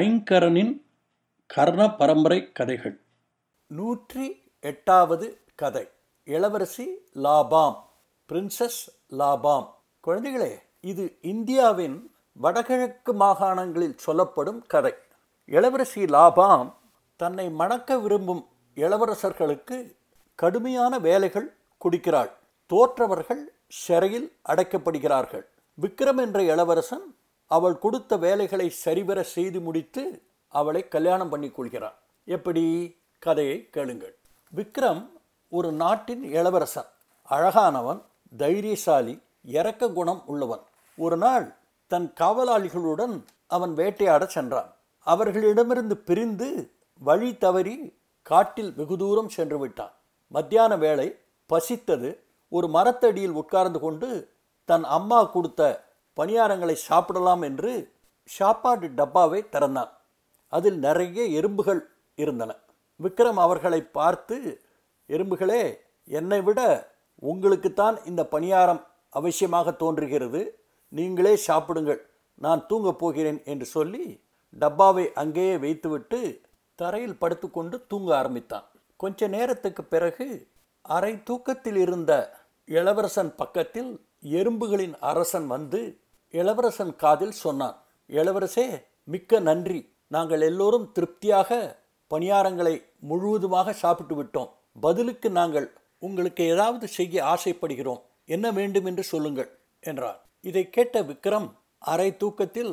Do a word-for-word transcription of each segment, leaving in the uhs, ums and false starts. ஐங்கரனின் கர்ண பரம்பரை கதைகள். நூற்றி எட்டாவது கதை, இளவரசி லபாம், பிரின்சஸ் லபாம். குழந்தைகளே, இது இந்தியாவின் வடகிழக்கு மாகாணங்களில் சொல்லப்படும் கதை. இளவரசி லபாம் தன்னை மணக்க விரும்பும் இளவரசர்களுக்கு கடுமையான வேலைகள் கொடுக்கிறாள். தோற்றவர்கள் சிறையில் அடைக்கப்படுகிறார்கள். விக்ரம் என்ற இளவரசன் அவள் கொடுத்த வேலைகளை சரிவர செய்து முடித்து அவளை கல்யாணம் பண்ணி கொள்கிறான். எப்படி? கதையை கேளுங்கள். விக்ரம் ஒரு நாட்டின் இளவரசன், அழகானவன், தைரியசாலி, இரக்க குணம் உள்ளவன். ஒரு நாள் தன் காவலாளிகளுடன் அவன் வேட்டையாட சென்றான். அவர்களிடமிருந்து பிரிந்து வழி தவறி காட்டில் வெகு தூரம் சென்று விட்டான். மத்தியான வேளை பசித்தது. ஒரு மரத்தடியில் உட்கார்ந்து கொண்டு தன் அம்மா கொடுத்த பணியாரங்களை சாப்பிடலாம் என்று சாப்பாடு டப்பாவை திறந்தான். அதில் நிறைய எறும்புகள் இருந்தன. விக்ரம் அவர்களை பார்த்து, எறும்புகளே, என்னை விட உங்களுக்குத்தான் இந்த பணியாரம் அவசியமாக தோன்றுகிறது, நீங்களே சாப்பிடுங்கள், நான் தூங்கப் போகிறேன் என்று சொல்லி டப்பாவை அங்கேயே வைத்துவிட்டு தரையில் படுத்துக்கொண்டு தூங்க ஆரம்பித்தான். கொஞ்ச நேரத்துக்கு பிறகு அரை தூக்கத்தில் இருந்த இளவரசன் பக்கத்தில் எறும்புகளின் அரசன் வந்து இளவரசன் காதில் சொன்னான், இளவரசே மிக்க நன்றி, நாங்கள் எல்லோரும் திருப்தியாக பணியாரங்களை முழுவதுமாக சாப்பிட்டு விட்டோம், பதிலுக்கு நாங்கள் உங்களுக்கு ஏதாவது செய்ய ஆசைப்படுகிறோம், என்ன வேண்டும் என்று சொல்லுங்கள் என்றார். இதை கேட்ட விக்ரம் அரை தூக்கத்தில்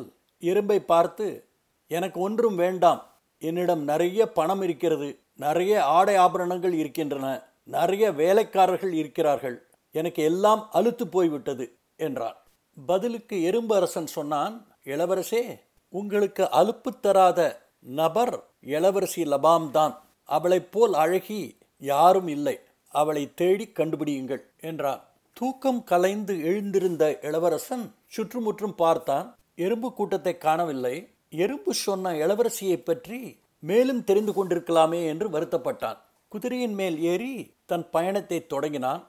எறும்பை பார்த்து, எனக்கு ஒன்றும் வேண்டாம், என்னிடம் நிறைய பணம் இருக்கிறது, நிறைய ஆடை ஆபரணங்கள் இருக்கின்றன, நிறைய வேலைக்காரர்கள் இருக்கிறார்கள், எனக்கு எல்லாம் அலுத்து போய்விட்டது என்றான். பதிலுக்கு எறும்பு அரசன் சொன்னான், இளவரசே உங்களுக்கு அலுப்பு தராத நபர் இளவரசி லபாம் தான், அவளைப் போல் அழகி யாரும் இல்லை, அவளை தேடி கண்டுபிடியுங்கள் என்றான். தூக்கம் கலைந்து எழுந்திருந்த இளவரசன் சுற்றுமுற்றும் பார்த்தான். எறும்பு கூட்டத்தை காணவில்லை. எறும்பு சொன்ன இளவரசியை பற்றி மேலும் தெரிந்து கொண்டிருக்கலாமே என்று வருத்தப்பட்டான். குதிரையின் மேல் ஏறி தன் பயணத்தை தொடங்கினான்.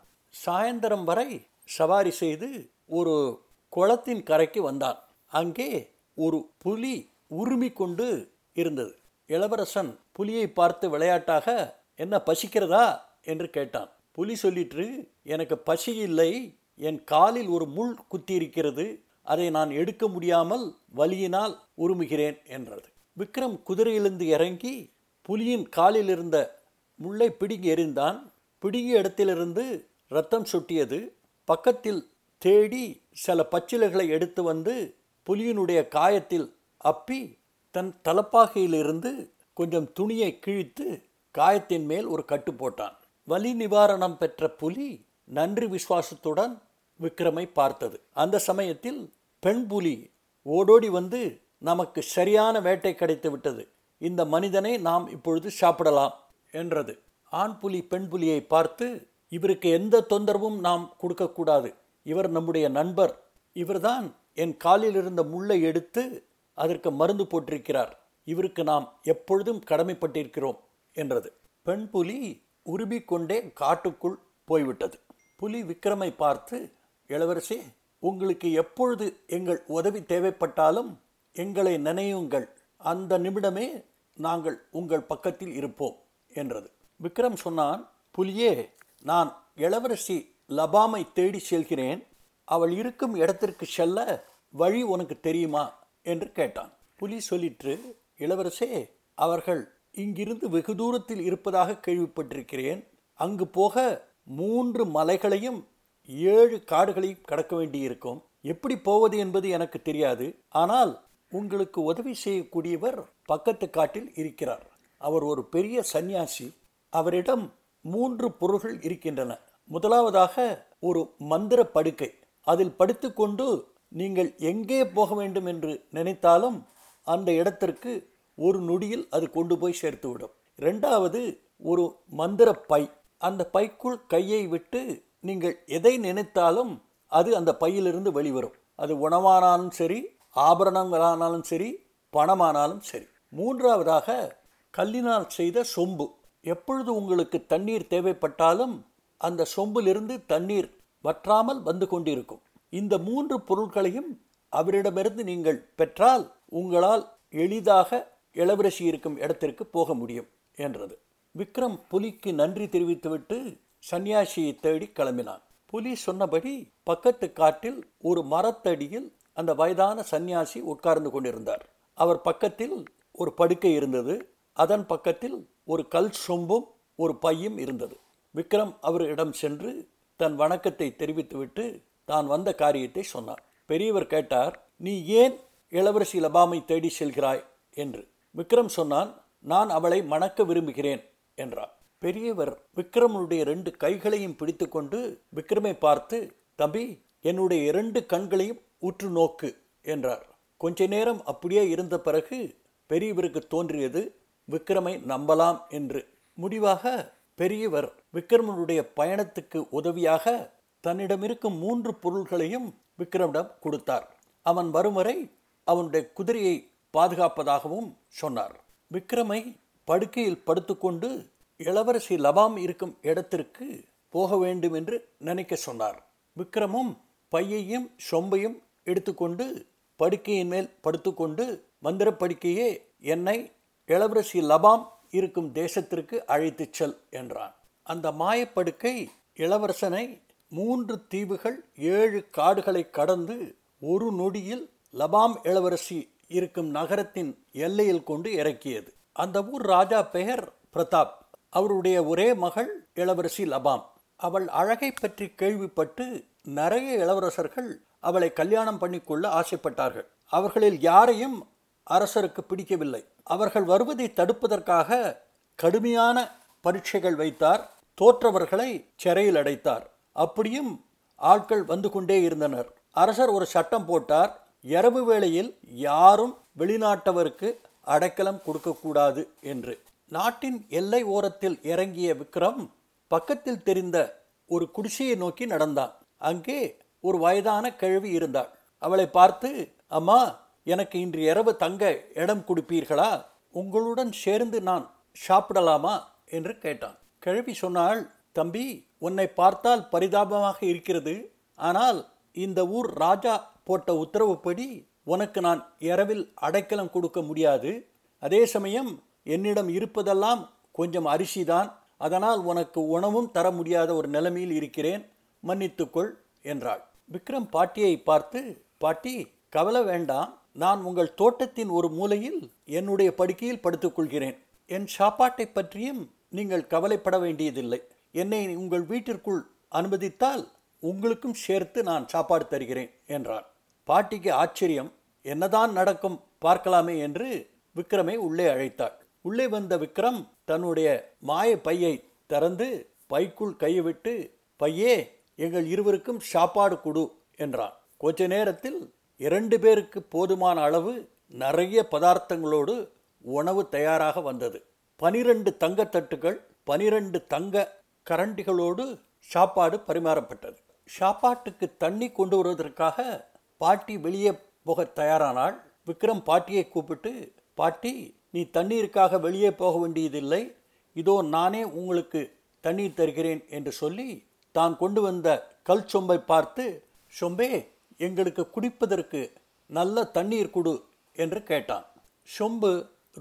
சாயந்தரம் வரை சவாரி செய்து ஒரு குளத்தின் கரைக்கு வந்தான். அங்கே ஒரு புலி உருமி கொண்டு இருந்தது. இளவரசன் புலியை பார்த்து விளையாட்டாக, என்ன பசிக்கிறதா என்று கேட்டான். புலி சொல்லிற்று, எனக்கு பசி இல்லை, என் காலில் ஒரு முள் குத்தியிருக்கிறது, அதை நான் எடுக்க முடியாமல் வலியினால் உருமுகிறேன் என்றது. விக்ரம் குதிரையிலிருந்து இறங்கி புலியின் காலில் இருந்த முல்லை பிடுங்கி எறிந்தான். பிடுங்கிய இடத்திலிருந்து இரத்தம் சொட்டியது. பக்கத்தில் தேடி சில பச்சிலைகளை எடுத்து வந்து புலியினுடைய காயத்தில் அப்பி தன் தலப்பாகையிலிருந்து கொஞ்சம் துணியை கிழித்து காயத்தின் மேல் ஒரு கட்டு போட்டான். வலி நிவாரணம் பெற்ற புலி நன்றி விசுவாசத்துடன் விக்ரமை பார்த்தது. அந்த சமயத்தில் பெண் புலி ஓடோடி வந்து, நமக்கு சரியான வேட்டை கிடைத்து விட்டது, இந்த மனிதனை நாம் இப்பொழுது சாப்பிடலாம் என்றது. ஆண் புலி பெண் புலியை பார்த்து, இவருக்கு எந்த தொந்தரவும் நாம் கொடுக்கக்கூடாது, இவர் நம்முடைய நண்பர், இவர்தான் என் காலில் இருந்த முள்ளை எடுத்து அதற்கு மருந்து போட்டிருக்கிறார், இவருக்கு நாம் எப்பொழுதும் கடமைப்பட்டிருக்கிறோம் என்றது. பெண் புலி உருபிக்கொண்டே காட்டுக்குள் போய்விட்டது. புலி விக்ரமை பார்த்து, இளவரசி உங்களுக்கு எப்பொழுது எங்கள் உதவி தேவைப்பட்டாலும் எங்களை நினையுங்கள், அந்த நிமிடமே நாங்கள் உங்கள் பக்கத்தில் இருப்போம் என்றது. விக்ரம் சொன்னான், புலியே, நான் இளவரசி லபாமை தேடி செல்கிறேன், அவள் இருக்கும் இடத்திற்கு செல்ல வழி உனக்கு தெரியுமா என்று கேட்டான். புலி சொல்லிற்று, இளவரசே அவர்கள் இங்கிருந்து வெகு தூரத்தில் இருப்பதாக கேள்விப்பட்டிருக்கிறேன், அங்கு போக மூன்று மலைகளையும் ஏழு காடுகளையும் கடக்க வேண்டியிருக்கும், எப்படி போவது என்பது எனக்கு தெரியாது, ஆனால் உங்களுக்கு உதவி செய்யக்கூடியவர் பக்கத்து காட்டில் இருக்கிறார், அவர் ஒரு பெரிய சன்னியாசி, அவரிடம் மூன்று பொருள்கள் இருக்கின்றன. முதலாவதாக ஒரு மந்திர படுக்கை, அதில் படுத்துக்கொண்டு நீங்கள் எங்கே போக வேண்டும் என்று நினைத்தாலும் அந்த இடத்திற்கு ஒரு நொடியில் அது கொண்டு போய் சேர்த்துவிடும். ரெண்டாவது ஒரு மந்திர பை, அந்த பைக்குள் கையை விட்டு நீங்கள் எதை நினைத்தாலும் அது அந்த பையிலிருந்து வெளிவரும், அது உணவானாலும் சரி, ஆபரணங்களானாலும் சரி, பணமானாலும் சரி. மூன்றாவதாக கல்லினால் செய்த சொம்பு, எப்பொழுது உங்களுக்கு தண்ணீர் தேவைப்பட்டாலும் அந்த சொம்பிலிருந்து தண்ணீர் வற்றாமல் வந்து கொண்டிருக்கும். இந்த மூன்று பொருட்களையும் அவரிடமிருந்து நீங்கள் பெற்றால் உங்களால் எளிதாக இளவரசி இருக்கும் இடத்திற்கு போக முடியும் என்றது. விக்ரம் புலிக்கு நன்றி தெரிவித்துவிட்டு சன்னியாசியை தேடி கிளம்பினான். புலி சொன்னபடி பக்கத்து காட்டில் ஒரு மரத்தடியில் அந்த வயதான சன்னியாசி உட்கார்ந்து கொண்டிருந்தார். அவர் பக்கத்தில் ஒரு படுக்கை இருந்தது. அதன் பக்கத்தில் ஒரு கல் சொம்பும் ஒரு பையும் இருந்தது. விக்ரம் அவரிடம் சென்று தன் வணக்கத்தை தெரிவித்துவிட்டு தான் வந்த காரியத்தை சொன்னார். பெரியவர் கேட்டார், நீ ஏன் இளவரசி லபாமை தேடி செல்கிறாய் என்று. விக்ரம் சொன்னான், நான் அவளை மணக்க விரும்புகிறேன் என்றார். பெரியவர் விக்ரமனுடைய ரெண்டு கைகளையும் பிடித்து கொண்டு விக்ரமை பார்த்து, தம்பி, என்னுடைய இரண்டு கண்களையும் உற்று நோக்கு என்றார். கொஞ்ச நேரம் அப்படியே இருந்த பிறகு பெரியவருக்கு தோன்றியது விக்ரமை நம்பலாம் என்று. முடிவாக பெரியவர் விக்ரமனுடைய பயணத்துக்கு உதவியாக தன்னிடமிருக்கும் மூன்று பொருள்களையும் விக்ரமிடம் கொடுத்தார். அவன் வரும் வரை அவனுடைய குதிரையை பாதுகாப்பதாகவும் சொன்னார். விக்ரமை படுக்கையில் படுத்துக்கொண்டு இளவரசி லபாம் இருக்கும் இடத்திற்கு போக வேண்டும் என்று நினைக்க சொன்னார். விக்ரமும் பையையும் சொம்பையும் எடுத்துக்கொண்டு படுக்கையின் மேல் படுத்துக்கொண்டு மந்திரப்படுக்கையே என்னை இளவரசி லபாம் இருக்கும் தேசத்திற்கு அழைத்து செல் என்றான். அந்த மாயப்படுக்கை இளவரசனை மூன்று தீவுகள் ஏழு காடுகளை கடந்து ஒரு நொடியில் லபாம் இளவரசி இருக்கும் நகரத்தின் எல்லையில் கொண்டு இறக்கியது. அந்த ஊர் ராஜா பெயர் பிரதாப். அவருடைய ஒரே மகள் இளவரசி லபாம். அவள் அழகை பற்றி கேள்விப்பட்டு நிறைய இளவரசர்கள் அவளை கல்யாணம் பண்ணிக்கொள்ள ஆசைப்பட்டார்கள். அவர்களில் யாரையும் அரசருக்கு பிடிக்கவில்லை. அவர்கள் வருவதை தடுப்பதற்காக கடுமையான பரீட்சைகள் வைத்தார். தோற்றவர்களை சிறையில் அடைத்தார். அப்படியும் ஆட்கள் வந்து கொண்டே இருந்தனர். அரசர் ஒரு சட்டம் போட்டார், இரவு வேளையில் யாரும் வெளிநாட்டவருக்கு அடைக்கலம் கொடுக்கக்கூடாது என்று. நாட்டின் எல்லை ஓரத்தில் இறங்கிய விக்ரம் பக்கத்தில் தெரிந்த ஒரு குடிசையை நோக்கி நடந்தான். அங்கே ஒரு வயதான கிழவி இருந்தாள். அவளை பார்த்து, அம்மா, எனக்கு இன்று இரவு தங்க இடம் கொடுப்பீர்களா? உங்களுடன் சேர்ந்து நான் சாப்பிடலாமா என்று கேட்டான். கிழவி சொன்னாள், தம்பி, உன்னை பார்த்தால் பரிதாபமாக இருக்கிறது. ஆனால் இந்த ஊர் ராஜா போட்ட உத்தரவுப்படி உனக்கு நான் இரவில் அடைக்கலம் கொடுக்க முடியாது. அதே சமயம் என்னிடம் இருப்பதெல்லாம் கொஞ்சம் அரிசிதான். அதனால் உனக்கு உணவும் தர முடியாத ஒரு நிலைமையில் இருக்கிறேன். மன்னித்துக்கொள் என்றாள். விக்ரம் பாட்டியை பார்த்து, பாட்டி, கவலை வேண்டாம். நான் உங்கள் தோட்டத்தின் ஒரு மூலையில் என்னுடைய படுக்கையில் படுத்துக்கொள்கிறேன். என் சாப்பாட்டை பற்றியும் நீங்கள் கவலைப்பட வேண்டியதில்லை. என்னை உங்கள் வீட்டிற்குள் அனுமதித்தால் உங்களுக்கும் சேர்த்து நான் சாப்பாடு தருகிறேன் என்றான். பாட்டிக்கு ஆச்சரியம். என்னதான் நடக்கும் பார்க்கலாமே என்று விக்ரமை உள்ளே அழைத்தாள். உள்ளே வந்த விக்ரம் தன்னுடைய மாய பையை திறந்து பைக்குள் கையை விட்டு, பையே, எங்கள் இருவருக்கும் சாப்பாடு கொடு என்றான். கொஞ்ச நேரத்தில் இரண்டு பேருக்கு போதுமான அளவு நிறைய பதார்த்தங்களோடு உணவு தயாராக வந்தது. பனிரெண்டு தங்கத்தட்டுகள் பனிரெண்டு தங்க கரண்டிகளோடு சாப்பாடு பரிமாறப்பட்டது. சாப்பாட்டுக்கு தண்ணி கொண்டு வருவதற்காக பாட்டி வெளியே போக தயாரானாள். விக்ரம் பாட்டியை கூப்பிட்டு, பாட்டி, நீ தண்ணீருக்காக வெளியே போக வேண்டியதில்லை. இதோ நானே உங்களுக்கு தண்ணீர் தருகிறேன் என்று சொல்லி தான் கொண்டு வந்த கல் சொம்பை பார்த்து, சொம்பே, எங்களுக்கு குடிப்பதற்கு நல்ல தண்ணீர் கொடு என்று கேட்டான். சொம்பு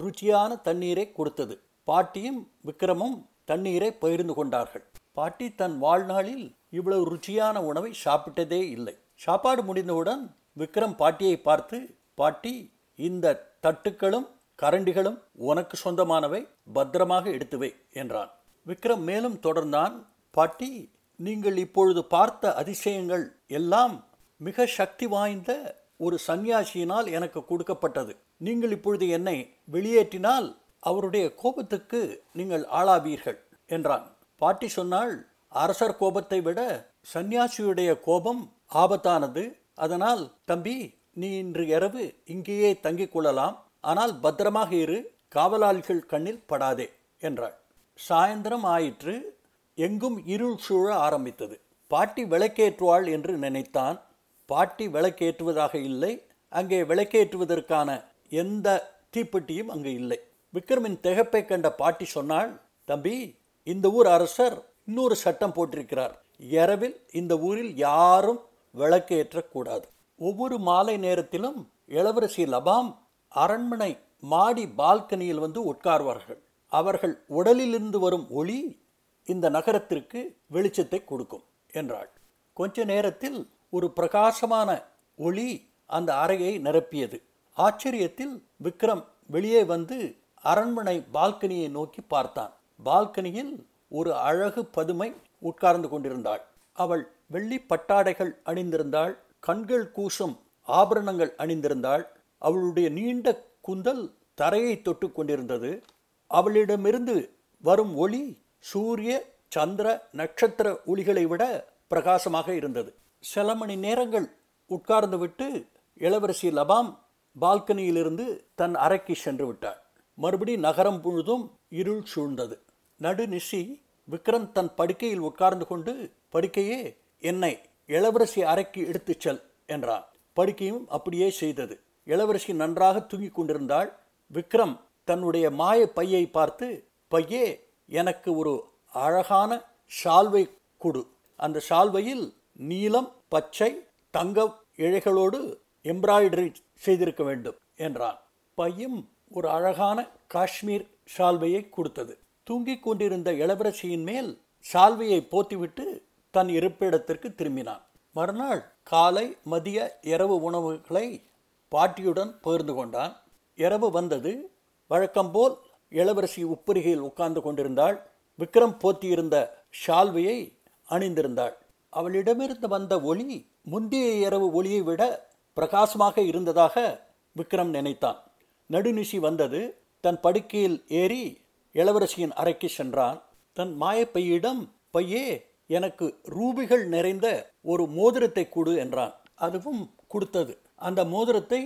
ருச்சியான தண்ணீரை கொடுத்தது. பாட்டியும் விக்ரமும் தண்ணீரை பகிர்ந்து கொண்டார்கள். பாட்டி தன் வாழ்நாளில் இவ்வளவு ருச்சியான உணவை சாப்பிட்டதே இல்லை. சாப்பாடு முடிந்தவுடன் விக்ரம் பாட்டியை பார்த்து, பாட்டி, இந்த தட்டுக்களும் கரண்டிகளும் உனக்கு சொந்தமானவை, பத்திரமாக எடுத்துவை என்றான். விக்ரம் மேலும் தொடர்ந்தான், பாட்டி, நீங்கள் இப்பொழுது பார்த்த அதிசயங்கள் எல்லாம் மிக சக்தி வாய்ந்த ஒரு சன்னியாசியினால் எனக்கு கொடுக்கப்பட்டது. நீங்கள் இப்பொழுது என்னை வெளியேற்றினால் அவருடைய கோபத்துக்கு நீங்கள் ஆளாவீர்கள் என்றான். பாட்டி சொன்னால், அரசர் கோபத்தை விட சன்னியாசியுடைய கோபம் ஆபத்தானது. அதனால் தம்பி, நீ இன்று இரவு இங்கேயே தங்கிக் கொள்ளலாம். ஆனால் பத்திரமாக இரு, காவலாளிகள் கண்ணில் படாதே என்றாள். சாயந்தரம் ஆயிற்று. எங்கும் இருள் சூழ ஆரம்பித்தது. பாட்டி விளக்கேற்றுவாள் என்று நினைத்தான். பாட்டி விளக்கேற்றுவதாக இல்லை. அங்கே விளக்கேற்றுவதற்கான எந்த தீப்பெட்டியும் அங்கு இல்லை. விக்ரமின் திகைப்பை கண்ட பாட்டி சொன்னாள், தம்பி, இந்த ஊர் அரசர் இன்னொரு சட்டம் போட்டிருக்கிறார். இரவில் இந்த ஊரில் யாரும் விளக்கேற்றக்கூடாது. ஒவ்வொரு மாலை நேரத்திலும் இளவரசி லபாம் அரண்மனை மாடி பால்கனியில் வந்து உட்கார்வார்கள். அவர்கள் உடலிலிருந்து வரும் ஒளி இந்த நகரத்திற்கு வெளிச்சத்தை கொடுக்கும் என்றாள். கொஞ்ச நேரத்தில் ஒரு பிரகாசமான ஒளி அந்த அறையை நிரப்பியது. ஆச்சரியத்தில் விக்ரம் வெளியே வந்து அரண்மனை பால்கனியை நோக்கி பார்த்தான். பால்கனியில் ஒரு அழகு பதுமை உட்கார்ந்து கொண்டிருந்தாள். அவள் வெள்ளி பட்டாடைகள் அணிந்திருந்தாள். கண்கள் கூசும் ஆபரணங்கள் அணிந்திருந்தாள். அவளுடைய நீண்ட குந்தல் தரையை தொட்டு கொண்டிருந்தது. அவளிடமிருந்து வரும் ஒளி சூரிய சந்திர நட்சத்திர ஒளிகளை விட பிரகாசமாக இருந்தது. சில மணி நேரங்கள் உட்கார்ந்துவிட்டு இளவரசி லபாம் பால்கனியிலிருந்து தன் அறைக்கு சென்று விட்டாள். மறுபடி நகரம் முழுதும் இருள் சூழ்ந்தது. நடுநிசி விக்ரம் தன் படுக்கையில் உட்கார்ந்து கொண்டு, படுக்கையே என்னை இளவரசி அறைக்கு எடுத்து செல் என்றான். படுக்கையும் அப்படியே செய்தது. இளவரசி நன்றாக தூங்கிக் கொண்டிருந்தாள். விக்ரம் தன்னுடைய மாய பையை பார்த்து, பையே எனக்கு ஒரு அழகான ஷால்வை கொடு, அந்த ஷால்வையில் நீலம் பச்சை தங்க இழைகளோடு எம்ப்ராய்டரி செய்திருக்க வேண்டும் என்றான். பையும் ஒரு அழகான காஷ்மீர் ஷால்வையை கொடுத்தது. தூங்கிக் கொண்டிருந்த இளவரசியின் மேல் ஷால்வையை போத்திவிட்டு தன் இருப்பிடத்திற்கு திரும்பினான். மறுநாள் காலை மதிய இரவு உணவுகளை பாட்டியுடன் பகிர்ந்து கொண்டான். இரவு வந்தது. வழக்கம்போல் இளவரசி உப்பரிகையில் உட்கார்ந்து கொண்டிருந்தாள். விக்ரம் போத்தியிருந்த ஷால்வையை அணிந்திருந்தாள். அவளிடமிருந்து வந்த ஒளி முந்தைய இரவு ஒளியை விட பிரகாசமாக இருந்ததாக விக்ரம் நினைத்தான். நடுநிசி வந்தது. தன் படுக்கையில் ஏறி இளவரசியின் அறைக்கு சென்றான். தன் மாயப்பையிடம், பையே எனக்கு ரூபிகள் நிறைந்த ஒரு மோதிரத்தை கொடு என்றான். அதுவும் கொடுத்தது. அந்த மோதிரத்தை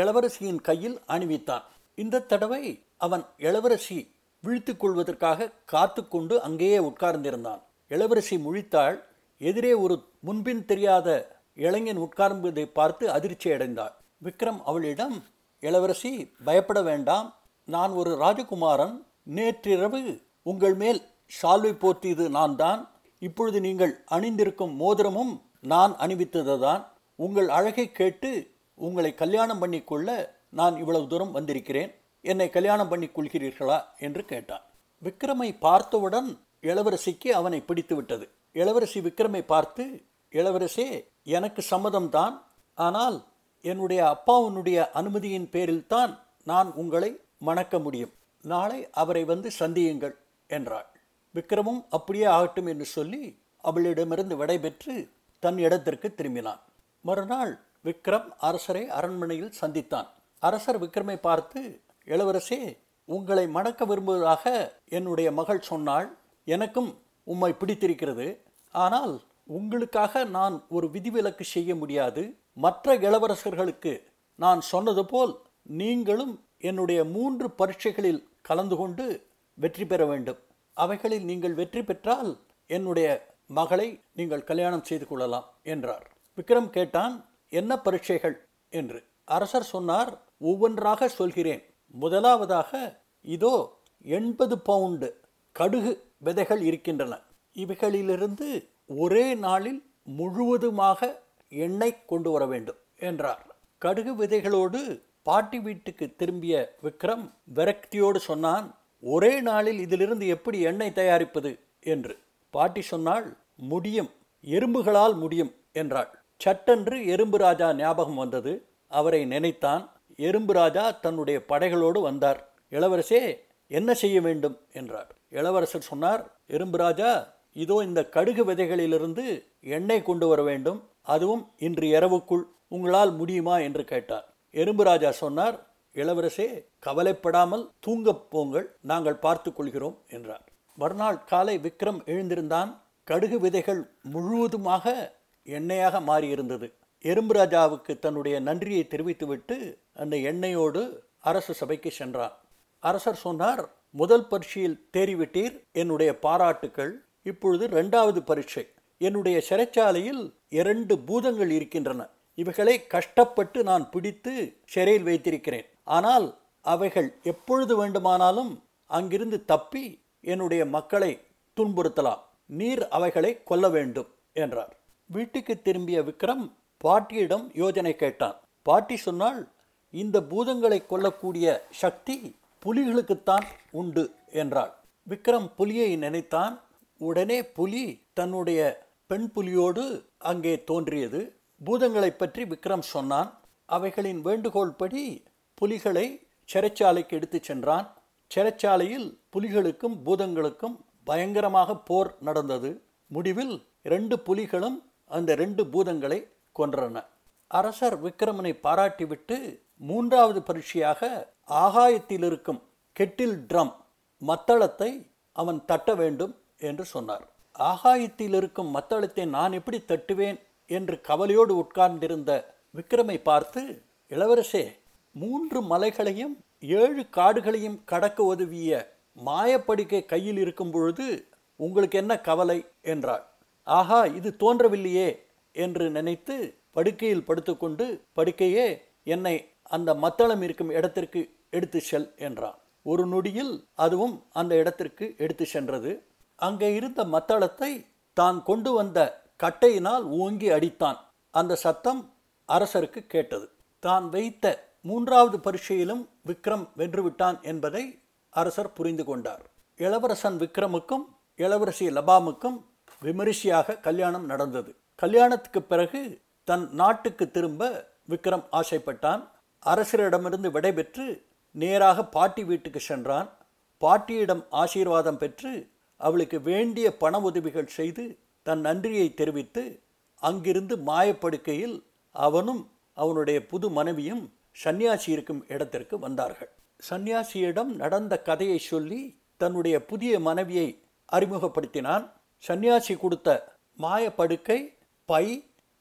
இளவரசியின் கையில் அணிவித்தான். இந்த தடவை அவன் இளவரசி வீழ்த்து கொள்வதற்காக காத்து கொண்டு அங்கேயே உட்கார்ந்திருந்தான். இளவரசி முழித்தாள். எதிரே ஒரு முன்பின் தெரியாத இளைஞன் உட்கார்ந்ததை பார்த்து அதிர்ச்சி அடைந்தாள். விக்ரம் அவளிடம், இளவரசி பயப்பட வேண்டாம், நான் ஒரு ராஜகுமாரன். நேற்றிரவு உங்கள் மேல் ஷால்வை போர்த்தியது நான் தான். இப்பொழுது நீங்கள் அணிந்திருக்கும் மோதிரமும் நான் அணிவித்தது தான். உங்கள் அழகை கேட்டு உங்களை கல்யாணம் பண்ணி கொள்ள நான் இவ்வளவு தூரம் வந்திருக்கிறேன். என்னை கல்யாணம் பண்ணி கொள்கிறீர்களா என்று கேட்டான். விக்ரமை பார்த்தவுடன் இளவரசிக்கு அவனை பிடித்து விட்டது. இளவரசி விக்ரமை பார்த்து, இளவரசே எனக்கு சம்மதம்தான், ஆனால் என்னுடைய அப்பாவுனுடைய அனுமதியின் பேரில்தான் நான் உங்களை மணக்க முடியும். நாளை அவரை வந்து சந்தியுங்கள் என்றாள். விக்ரமும் அப்படியே ஆகட்டும் என்று சொல்லி அவளிடமிருந்து விடைபெற்று தன் இடத்திற்கு திரும்பினான். மறுநாள் விக்ரம் அரசரை அரண்மனையில் சந்தித்தான். அரசர் விக்ரமை பார்த்து, இளவரசே உங்களை மணக்க விரும்புவதாக என்னுடைய மகள் சொன்னாள். எனக்கும் உம்மை பிடித்திருக்கிறது. ஆனால் உங்களுக்காக நான் ஒரு விதிவிலக்கு செய்ய முடியாது. மற்ற இளவரசர்களுக்கு நான் சொன்னது போல் நீங்களும் என்னுடைய மூன்று பரீட்சைகளில் கலந்து கொண்டு வெற்றி பெற வேண்டும். அவைகளில் நீங்கள் வெற்றி பெற்றால் என்னுடைய மகளை நீங்கள் கல்யாணம் செய்து கொள்ளலாம் என்றார். விக்ரம் கேட்டான், என்ன பரீட்சைகள் என்று. அரசர் சொன்னார், ஒவ்வொன்றாக சொல்கிறேன். முதலாவதாக, இதோ எண்பது பவுண்டு கடுகு விதைகள் இருக்கின்றன. இவைகளிலிருந்து ஒரே நாளில் முழுவதுமாக எண்ணெய் கொண்டு வர வேண்டும் என்றார். கடுகு விதைகளோடு பாட்டி வீட்டுக்கு திரும்பிய விக்ரம் விரக்தியோடு சொன்னான், ஒரே நாளில் இதிலிருந்து எப்படி எண்ணெய் தயாரிப்பது என்று. பாட்டி சொன்னாள், முடியும், எறும்புகளால் முடியும் என்றாள். சட்டென்று எறும்பு ராஜா ஞாபகம் வந்தது. அவரை நினைத்தான். எறும்பு ராஜா தன்னுடைய படைகளோடு வந்தார். இளவரசே என்ன செய்ய வேண்டும் என்றார். இளவரசர் சொன்னார், எறும்பு ராஜா இதோ இந்த கடுகு விதைகளிலிருந்து எண்ணெய் கொண்டு வர வேண்டும். அதுவும் இன்று இரவுக்குள் உங்களால் முடியுமா என்று கேட்டார். எறும்பு ராஜா சொன்னார், இளவரசே கவலைப்படாமல் தூங்கப் போங்கள், நாங்கள் பார்த்து கொள்கிறோம் என்றார். மறுநாள் காலை விக்ரம் எழுந்திருந்தான். கடுகு விதைகள் முழுவதுமாக எண்ணெயாக மாறியிருந்தது. எறும்பு ராஜாவுக்கு தன்னுடைய நன்றியை தெரிவித்துவிட்டு அந்த எண்ணெயோடு அரசு சபைக்கு சென்றார். அரசர் சொன்னார், முதல் பரீட்சையில் தேறிவிட்டீர், என்னுடைய பாராட்டுக்கள். இப்பொழுது இரண்டாவது பரீட்சை. என்னுடைய சிறைச்சாலையில் இரண்டு பூதங்கள் இருக்கின்றன. இவைகளை கஷ்டப்பட்டு நான் பிடித்து சிறையில் வைத்திருக்கிறேன். ஆனால் அவைகள் எப்பொழுது வேண்டுமானாலும் அங்கிருந்து தப்பி என்னுடைய மக்களை துன்புறுத்தலாம். நீர் அவைகளை கொல்ல வேண்டும் என்றார். வீட்டுக்கு திரும்பிய விக்ரம் பாட்டியிடம் யோஜனை கேட்டான். பாட்டி சொன்னால், இந்த பூதங்களை கொல்லக்கூடிய சக்தி புலிகளுக்குத்தான் உண்டு என்றாள். விக்ரம் புலியை நினைத்தான். உடனே புலி தன்னுடைய பெண் புலியோடு அங்கே தோன்றியது. பூதங்களை பற்றி விக்ரம் சொன்னான். அவைகளின் வேண்டுகோள் படி புலிகளை சிறைச்சாலைக்கு எடுத்து சென்றான். சிறைச்சாலையில் புலிகளுக்கும் பூதங்களுக்கும் பயங்கரமாக போர் நடந்தது. முடிவில் ரெண்டு புலிகளும் அந்த ரெண்டு பூதங்களை கொன்றன. அரசர் விக்ரமனை பாராட்டிவிட்டு மூன்றாவது பரீட்சையாக ஆகாயத்தில் இருக்கும் கெட்டில் ட்ரம் மத்தளத்தை அவன் தட்ட வேண்டும் என்று சொன்னார். ஆகாயத்தில் இருக்கும் மத்தளத்தை நான் எப்படி தட்டுவேன் என்று கவலையோடு உட்கார்ந்திருந்த விக்ரமை பார்த்து, இளவரசே, மூன்று மலைகளையும் ஏழு காடுகளையும் கடக்க உதவிய மாயப்படுக்கை கையில் இருக்கும் பொழுது உங்களுக்கு என்ன கவலை என்றாள். ஆஹா, இது தோன்றவில்லையே என்று நினைத்து படுக்கையில் படுத்துக்கொண்டு, படுக்கையே, என்னை அந்த மத்தளம் இருக்கும் இடத்திற்கு எடுத்து செல் என்றான். ஒரு நொடியில் அதுவும் அந்த இடத்திற்கு எடுத்து சென்றது. அங்கே இருந்த மத்தளத்தை தான் கொண்டு வந்த கட்டையினால் ஓங்கி அடித்தான். அந்த சத்தம் அரசருக்கு கேட்டது. தான் வைத்த மூன்றாவது பரீட்சையிலும் விக்ரம் வென்றுவிட்டான் என்பதை அரசர் புரிந்து கொண்டார். இளவரசன் விக்ரமுக்கும் இளவரசி லபாமுக்கும் விமரிசையாக கல்யாணம் நடந்தது. கல்யாணத்துக்கு பிறகு தன் நாட்டுக்கு திரும்ப விக்ரம் ஆசைப்பட்டான். அரசரிடமிருந்து விடைபெற்று நேராக பாட்டி வீட்டுக்கு சென்றான். பாட்டியிடம் ஆசீர்வாதம் பெற்று அவளுக்கு வேண்டிய பண உதவிகள் செய்து தன் நன்றியை தெரிவித்து அங்கிருந்து மாயப்படுக்கையில் அவனும் அவனுடைய புது மனைவியும் சன்னியாசி இருக்கும் இடத்திற்கு வந்தார்கள். சன்னியாசியிடம் நடந்த கதையை சொல்லி தன்னுடைய புதிய மனைவியை அறிமுகப்படுத்தினான். சன்னியாசி கொடுத்த மாயப்படுக்கை, பை,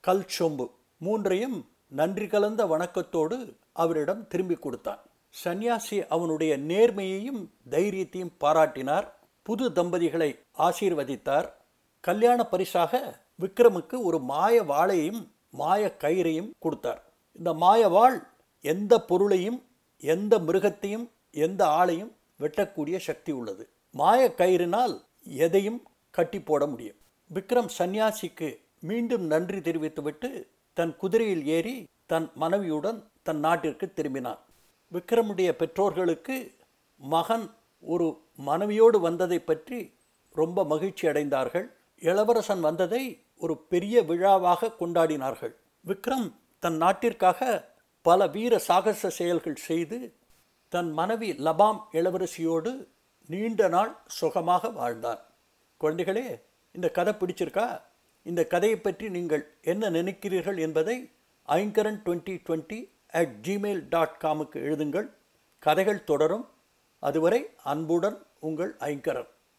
கல் சொம்பு மூன்றையும் நன்றி கலந்த வணக்கத்தோடு அவரிடம் திரும்பி கொடுத்தான். சன்னியாசி அவனுடைய நேர்மையையும் தைரியத்தையும் பாராட்டினார். புது தம்பதிகளை ஆசீர்வதித்தார். கல்யாண பரிசாக விக்ரமுக்கு ஒரு மாய வாளையும் மாய கயிறையும் கொடுத்தார். இந்த மாய வாள் எந்த பொருளையும் எந்த மிருகத்தையும் எந்த ஆளையும் வெட்டக்கூடிய சக்தி உள்ளது. மாய கயிறினால் எதையும் கட்டி போட முடியும். விக்ரம் சன்னியாசிக்கு மீண்டும் நன்றி தெரிவித்துவிட்டு தன் குதிரையில் ஏறி தன் மனைவியுடன் தன் நாட்டிற்கு திரும்பினான். விக்ரமுடைய பெற்றோர்களுக்கு மகன் ஒரு மனைவியோடு வந்ததை பற்றி ரொம்ப மகிழ்ச்சி அடைந்தார்கள். இளவரசன் வந்ததை ஒரு பெரிய விழாவாக கொண்டாடினார்கள். விக்ரம் தன் நாட்டிற்காக பல வீர சாகச செயல்கள் செய்து தன் மனைவி லபாம் இளவரசியோடு நீண்ட நாள் சுகமாக வாழ்ந்தான். குழந்தைகளே, இந்த கதை பிடிச்சிருக்கா? இந்த கதையை பற்றி நீங்கள் என்ன நினைக்கிறீர்கள் என்பதை Aingaran twenty twenty at Gmail dot காமுக்கு எழுதுங்கள். கதைகள் தொடரும். அதுவரை அன்புடன் உங்கள் ஐங்கரன்.